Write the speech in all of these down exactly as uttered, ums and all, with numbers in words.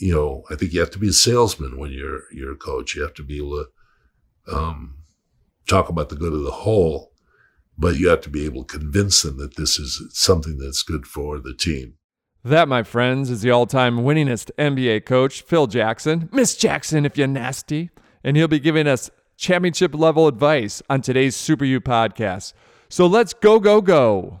you know, I think you have to be a salesman when you're you're a coach. You have to be able to um, talk about the good of the whole, but you have to be able to convince them that this is something that's good for the team. That, my friends, is the all-time winningest N B A coach, Phil Jackson. Miss Jackson, if you're nasty. And he'll be giving us championship-level advice on today's Super U Podcast. So let's go, go, go.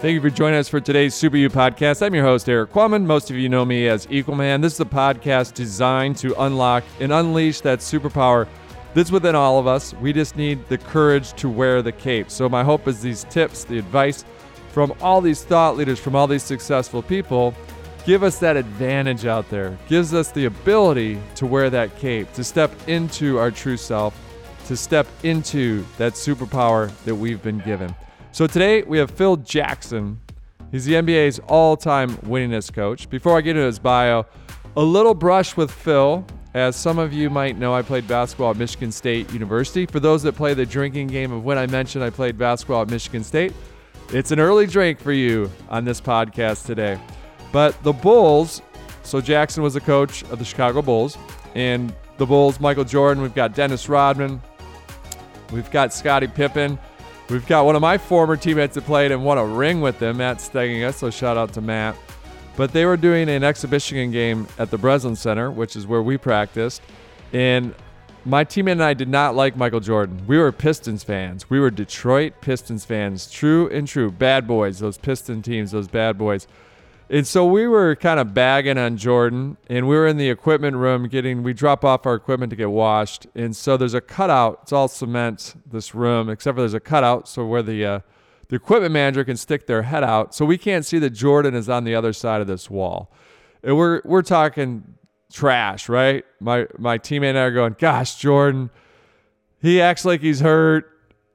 Thank you for joining us for today's Super U Podcast. I'm your host, Eric Quammen. Most of you know me as Equal Man. This is a podcast designed to unlock and unleash that superpower that's within all of us. We just need the courage to wear the cape. So my hope is these tips, the advice from all these thought leaders, from all these successful people, give us that advantage out there, gives us the ability to wear that cape, to step into our true self, to step into that superpower that we've been given. So today we have Phil Jackson. He's the N B A's all-time winningest coach. Before I get into his bio, a little brush with Phil. As some of you might know, I played basketball at Michigan State University. For those that play the drinking game of when I mentioned I played basketball at Michigan State, it's an early drink for you on this podcast today. But the Bulls, so Jackson was the coach of the Chicago Bulls, and the Bulls, Michael Jordan, we've got Dennis Rodman, we've got Scottie Pippen, we've got one of my former teammates that played and won a ring with them, Matt Stegenius, so shout out to Matt. But they were doing an exhibition game at the Breslin Center, which is where we practiced. And my teammate and I did not like Michael Jordan. We were Pistons fans. We were Detroit Pistons fans, true and true. Bad boys, those Piston teams, those bad boys. And so we were kind of bagging on Jordan, and we were in the equipment room getting, we drop off our equipment to get washed. And so there's a cutout. It's all cement, this room, except for there's a cutout. So where the, uh, the equipment manager can stick their head out. So we can't see that Jordan is on the other side of this wall. And we're, we're talking trash, right? My, my teammate and I are going, gosh, Jordan, he acts like he's hurt.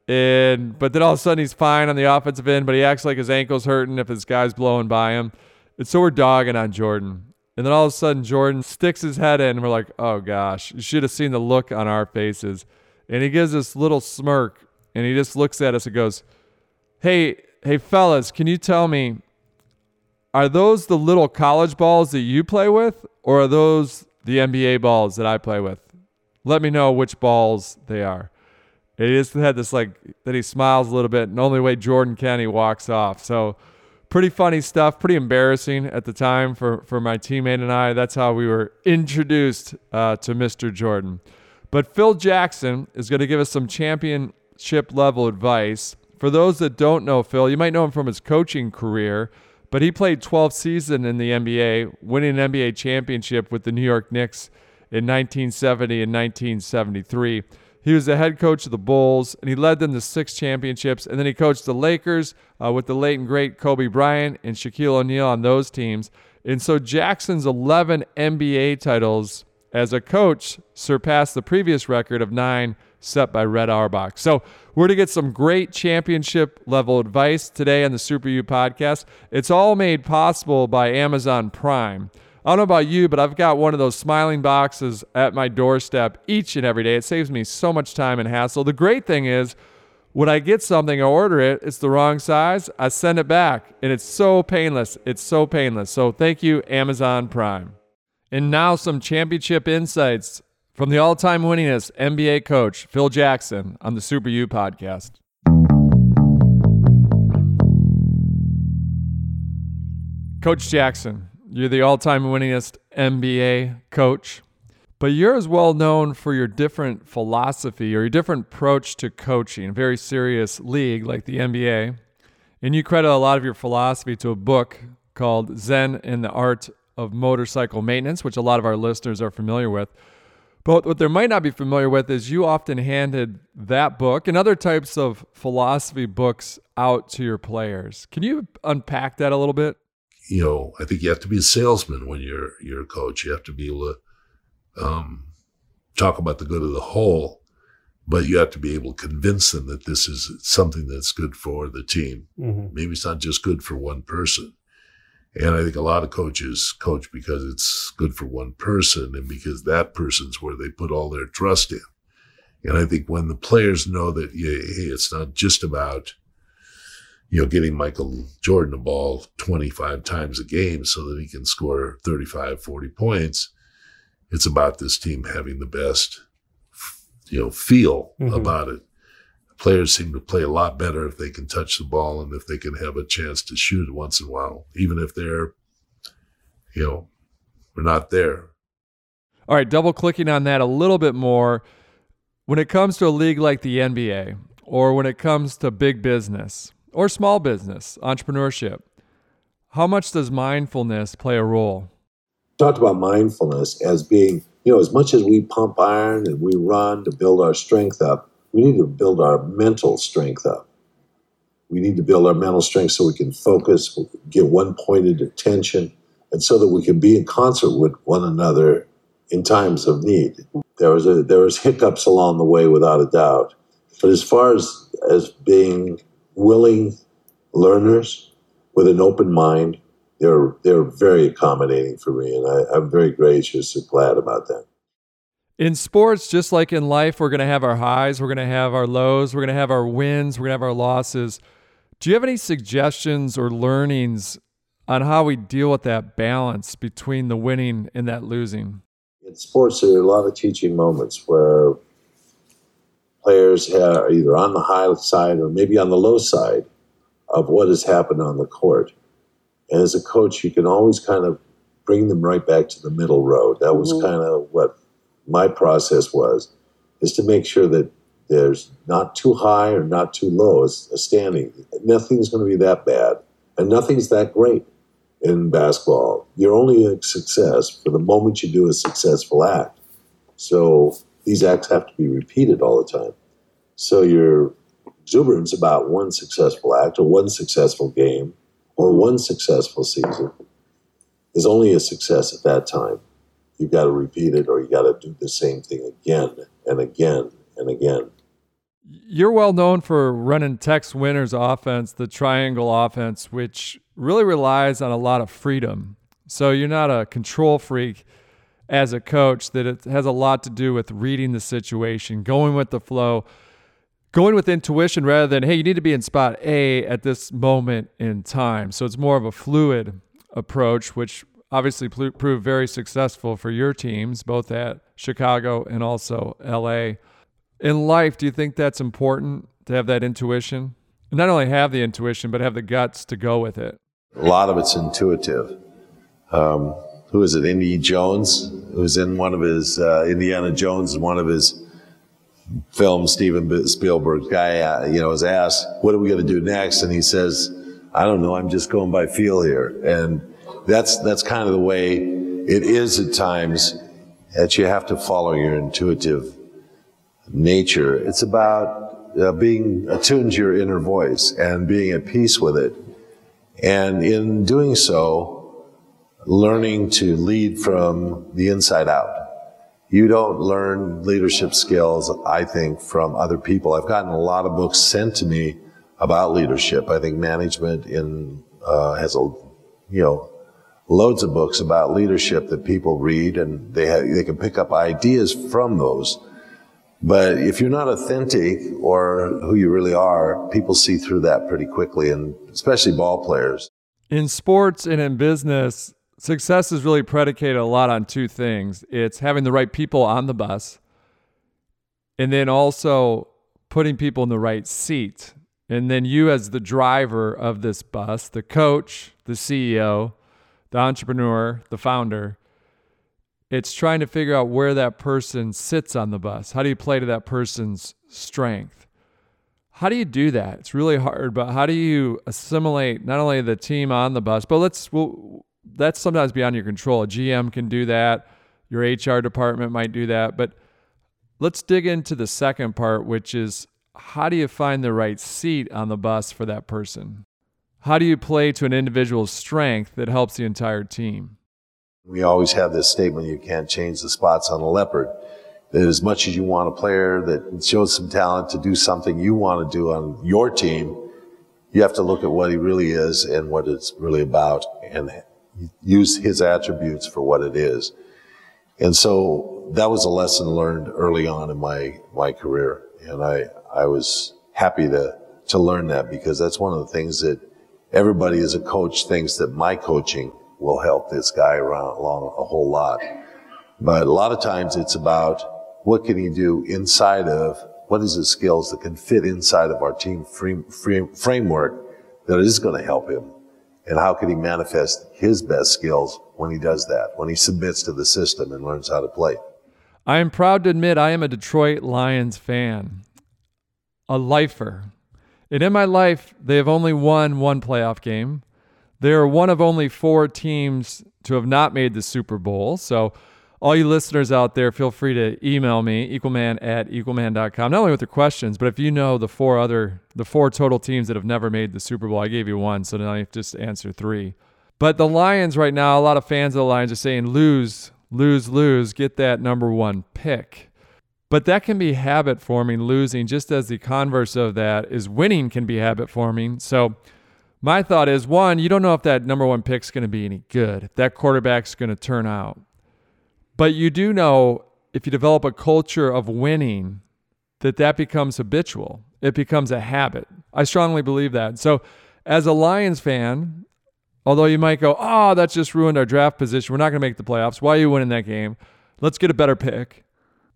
And, but then all of a sudden he's fine on the offensive end, but he acts like his ankle's hurting if his guy's blowing by him. And so we're dogging on Jordan. And then all of a sudden, Jordan sticks his head in. And we're like, oh, gosh. You should have seen the look on our faces. And he gives this little smirk. And he just looks at us and goes, hey, hey, fellas, can you tell me, are those the little college balls that you play with? Or are those the N B A balls that I play with? Let me know which balls they are. And he just had this, like, that he smiles a little bit. And the only way Jordan can, he walks off. So pretty funny stuff, pretty embarrassing at the time for, for my teammate and I. That's how we were introduced uh, to Mister Jordan. But Phil Jackson is going to give us some championship-level advice. For those that don't know Phil, you might know him from his coaching career, but he played twelfth season in the N B A, winning an N B A championship with the New York Knicks in nineteen seventy and nineteen seventy-three. He was the head coach of the Bulls, and he led them to six championships. And then he coached the Lakers uh, with the late and great Kobe Bryant and Shaquille O'Neal on those teams. And so Jackson's eleven N B A titles as a coach surpassed the previous record of nine set by Red Auerbach. So we're to get some great championship-level advice today on the Super U Podcast. It's all made possible by Amazon Prime. I don't know about you, but I've got one of those smiling boxes at my doorstep each and every day. It saves me so much time and hassle. The great thing is when I get something, I order it, it's the wrong size, I send it back, and it's so painless. It's so painless. So thank you, Amazon Prime. And now some championship insights from the all-time winningest N B A coach, Phil Jackson, on the Super U Podcast. Coach Jackson. You're the all-time winningest N B A coach, but you're as well known for your different philosophy or your different approach to coaching, a very serious league like the N B A. And you credit a lot of your philosophy to a book called Zen and the Art of Motorcycle Maintenance, which a lot of our listeners are familiar with. But what they might not be familiar with is you often handed that book and other types of philosophy books out to your players. Can you unpack that a little bit? You know, I think you have to be a salesman when you're you're a coach. You have to be able to um, talk about the good of the whole, but you have to be able to convince them that this is something that's good for the team. Mm-hmm. Maybe it's not just good for one person. And I think a lot of coaches coach because it's good for one person and because that person's where they put all their trust in. And I think when the players know that, yeah, hey, it's not just about, you know, getting Michael Jordan the ball twenty-five times a game so that he can score thirty-five, forty points, it's about this team having the best, you know, feel mm-hmm. about it. Players seem to play a lot better if they can touch the ball and if they can have a chance to shoot once in a while, even if they're, you know, we're not there. All right, double clicking on that a little bit more. When it comes to a league like the N B A, or when it comes to big business or small business, entrepreneurship, how much does mindfulness play a role? Talked about mindfulness as being, you know, as much as we pump iron and we run to build our strength up, we need to build our mental strength up. We need to build our mental strength so we can focus, get one-pointed attention, and so that we can be in concert with one another in times of need. There was a, there was hiccups along the way, without a doubt. But as far as, as being willing learners with an open mind, they're they're very accommodating for me, and I, I'm very gracious and glad about that. In sports, just like in life, we're going to have our highs, we're going to have our lows, we're going to have our wins, we're going to have our losses. Do you have any suggestions or learnings on how we deal with that balance between the winning and that losing? In sports, there are a lot of teaching moments where players are either on the high side or maybe on the low side of what has happened on the court. And as a coach, you can always kind of bring them right back to the middle road. That was mm-hmm. kind of what my process was, is to make sure that there's not too high or not too low as a standing. Nothing's going to be that bad, and nothing's that great in basketball. You're only a success for the moment you do a successful act. So these acts have to be repeated all the time. So your exuberance about one successful act or one successful game or one successful season is only a success at that time. You've got to repeat it, or you got to do the same thing again and again and again. You're well known for running Tex Winter's offense, the triangle offense, which really relies on a lot of freedom. So you're not a control freak as a coach, that it has a lot to do with reading the situation, going with the flow, going with intuition rather than, hey, you need to be in spot A at this moment in time. So it's more of a fluid approach, which obviously proved very successful for your teams, both at Chicago and also L A. In life, do you think that's important to have that intuition? And not only have the intuition, but have the guts to go with it. A lot of it's intuitive. Um, who is it, Indiana Jones? Who's in one of his, uh, Indiana Jones, one of his films, Steven Spielberg's guy, uh, you know, was asked, what are we going to do next? And he says, I don't know, I'm just going by feel here. And That's that's kind of the way it is at times, that you have to follow your intuitive nature. It's about uh, being attuned to your inner voice and being at peace with it. And in doing so, learning to lead from the inside out. You don't learn leadership skills, I think, from other people. I've gotten a lot of books sent to me about leadership. I think management in uh, has a, you know, loads of books about leadership that people read, and they have, they can pick up ideas from those. But if you're not authentic or who you really are, people see through that pretty quickly, and especially ball players. In sports and in business, success is really predicated a lot on two things. It's having the right people on the bus, and then also putting people in the right seat. And then you as the driver of this bus, the coach, the C E O, the entrepreneur, the founder, it's trying to figure out where that person sits on the bus. How do you play to that person's strength? How do you do that? It's really hard, but how do you assimilate not only the team on the bus, but let's, well, that's sometimes beyond your control. A G M can do that. Your H R department might do that. But let's dig into the second part, which is how do you find the right seat on the bus for that person? How do you play to an individual's strength that helps the entire team? We always have this statement, you can't change the spots on a leopard. That as much as you want a player that shows some talent to do something you want to do on your team, you have to look at what he really is and what it's really about and use his attributes for what it is. And so that was a lesson learned early on in my, my career. And I, I was happy to, to learn that, because that's one of the things that everybody as a coach thinks that my coaching will help this guy around along a whole lot. But a lot of times it's about what can he do inside of, what is his skills that can fit inside of our team frame, frame, framework that is going to help him, and how can he manifest his best skills when he does that, when he submits to the system and learns how to play. I am proud to admit I am a Detroit Lions fan, a lifer. And in my life, they have only won one playoff game. They are one of only four teams to have not made the Super Bowl. So all you listeners out there, feel free to email me, equalman at equalman dot com, not only with your questions, but if you know the four other, the four total teams that have never made the Super Bowl. I gave you one, so now you have to just answer three. But the Lions right now, a lot of fans of the Lions are saying, lose, lose, lose, get that number one pick. But that can be habit-forming, losing, just as the converse of that is winning can be habit-forming. So my thought is, one, you don't know if that number one pick's going to be any good, if that quarterback's going to turn out. But you do know if you develop a culture of winning, that that becomes habitual. It becomes a habit. I strongly believe that. So as a Lions fan, although you might go, oh, that's just ruined our draft position, we're not going to make the playoffs, why are you winning that game? Let's get a better pick.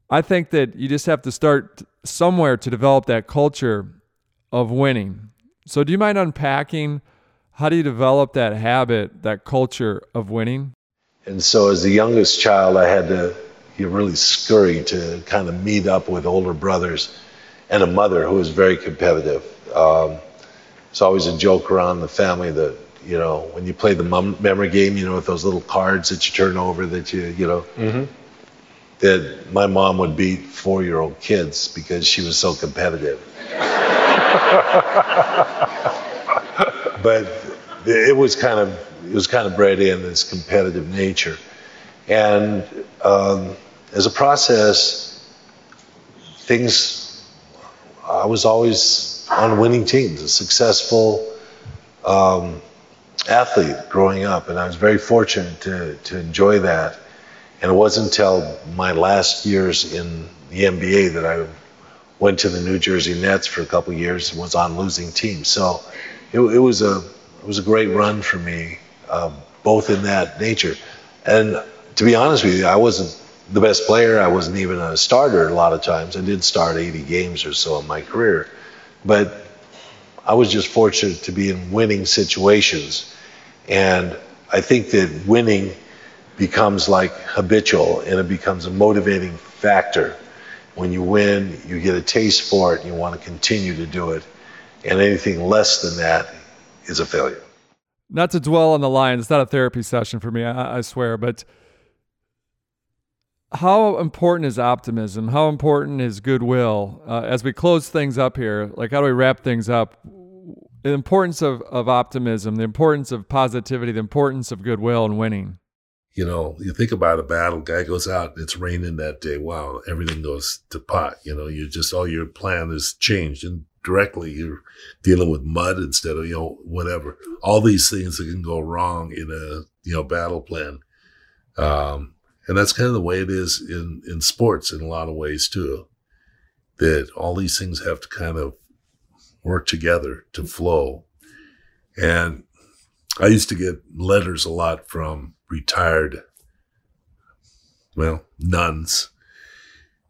I think that you just have to start somewhere to develop that culture of winning. So do you mind unpacking how do you develop that habit, that culture of winning? And so as the youngest child, I had to you know, really scurry to kind of meet up with older brothers and a mother who was very competitive. Um, it's always a joke around the family that, you know, when you play the mem- memory game, you know, with those little cards that you turn over that you, you know, mm-hmm. that my mom would beat four-year-old kids because she was so competitive. But it was kind of, it was kind of bred in this competitive nature. And um, as a process, things, I was always on winning teams, a successful um, athlete growing up. And I was very fortunate to, to enjoy that. And it wasn't until my last years in the N B A that I went to the New Jersey Nets for a couple of years and was on losing teams. So it, it was a, it was a great run for me. Um, both in that nature. And to be honest with you, I wasn't the best player. I wasn't even a starter a lot of times. I did start eighty games or so in my career. But I was just fortunate to be in winning situations. And I think that winning becomes like habitual, and it becomes a motivating factor. When you win, you get a taste for it, and you want to continue to do it. And anything less than that is a failure. Not to dwell on the Lions, it's not a therapy session for me, I, I swear, but how important is optimism? How important is goodwill? Uh, as we close things up here, like how do we wrap things up? The importance of, of optimism, the importance of positivity, the importance of goodwill and winning. You know, you think about a battle, guy goes out, it's raining that day, wow, everything goes to pot. You know, you just, all your plan is changed. And directly, you're dealing with mud instead of, you know, whatever. All these things that can go wrong in a, you know, battle plan. Um, and that's kind of the way it is in, in sports in a lot of ways too, that all these things have to kind of work together to flow. And I used to get letters a lot from retired, well, nuns,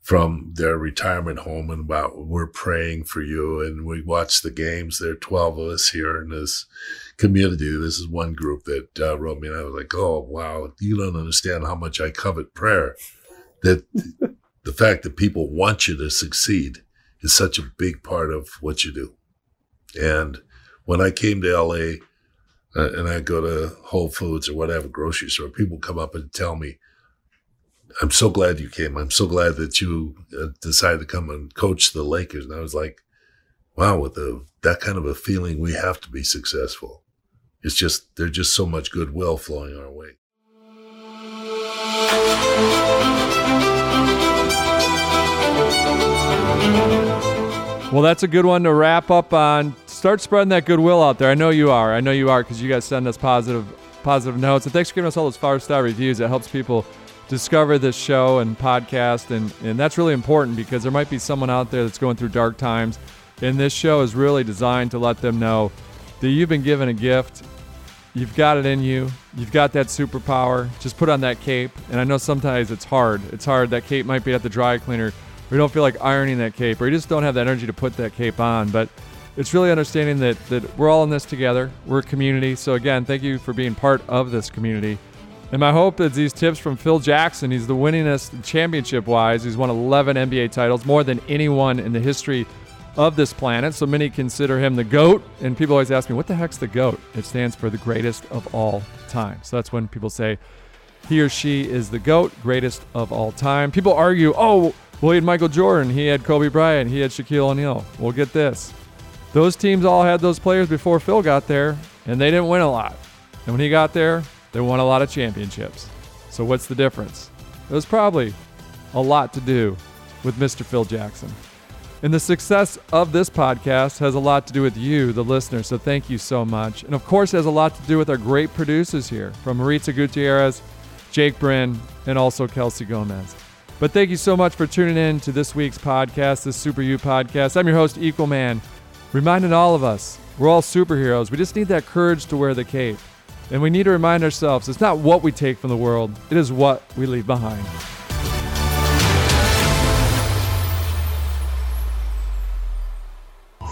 from their retirement home, and about, we're praying for you, and we watch the games. There are twelve of us here in this community. This is one group that uh, wrote me, and I was like, oh, wow, you don't understand how much I covet prayer. That the fact that people want you to succeed is such a big part of what you do. And when I came to L A, uh, and I go to Whole Foods or whatever, grocery store, people come up and tell me, I'm so glad you came. I'm so glad that you uh, decided to come and coach the Lakers. And I was like, wow, with the, that kind of a feeling, we have to be successful. It's just, there's just so much goodwill flowing our way. Well, that's a good one to wrap up on. Start spreading that goodwill out there. I know you are. I know you are, because you guys send us positive positive notes. And thanks for giving us all those five-star reviews. It helps people discover this show and podcast. And, and that's really important, because there might be someone out there that's going through dark times. And this show is really designed to let them know that you've been given a gift. You've got it in you. You've got that superpower. Just put on that cape. And I know sometimes it's hard. It's hard. That cape might be at the dry cleaner. Or you don't feel like ironing that cape, or you just don't have that energy to put that cape on. But it's really understanding that, that we're all in this together. We're a community. So again, thank you for being part of this community. And my hope is these tips from Phil Jackson. He's the winningest championship-wise. He's won eleven N B A titles, more than anyone in the history of this planet. So many consider him the GOAT. And people always ask me, what the heck's the GOAT? It stands for the greatest of all time. So that's when people say he or she is the GOAT, greatest of all time. People argue, oh, well, he had Michael Jordan, he had Kobe Bryant, he had Shaquille O'Neal. Well, get this. Those teams all had those players before Phil got there, and they didn't win a lot. And when he got there, they won a lot of championships. So what's the difference? It was probably a lot to do with Mister Phil Jackson. And the success of this podcast has a lot to do with you, the listener, so thank you so much. And, of course, it has a lot to do with our great producers here, from Maritza Gutierrez, Jake Brin, and also Kelsey Gomez. But thank you so much for tuning in to this week's podcast, this Super U Podcast. I'm your host, Equal Man, reminding all of us, we're all superheroes. We just need that courage to wear the cape. And we need to remind ourselves, it's not what we take from the world, it is what we leave behind.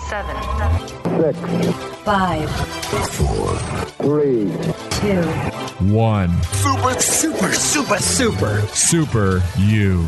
Seven, six, five, four, three, two, one. Super, super, super, super, super you.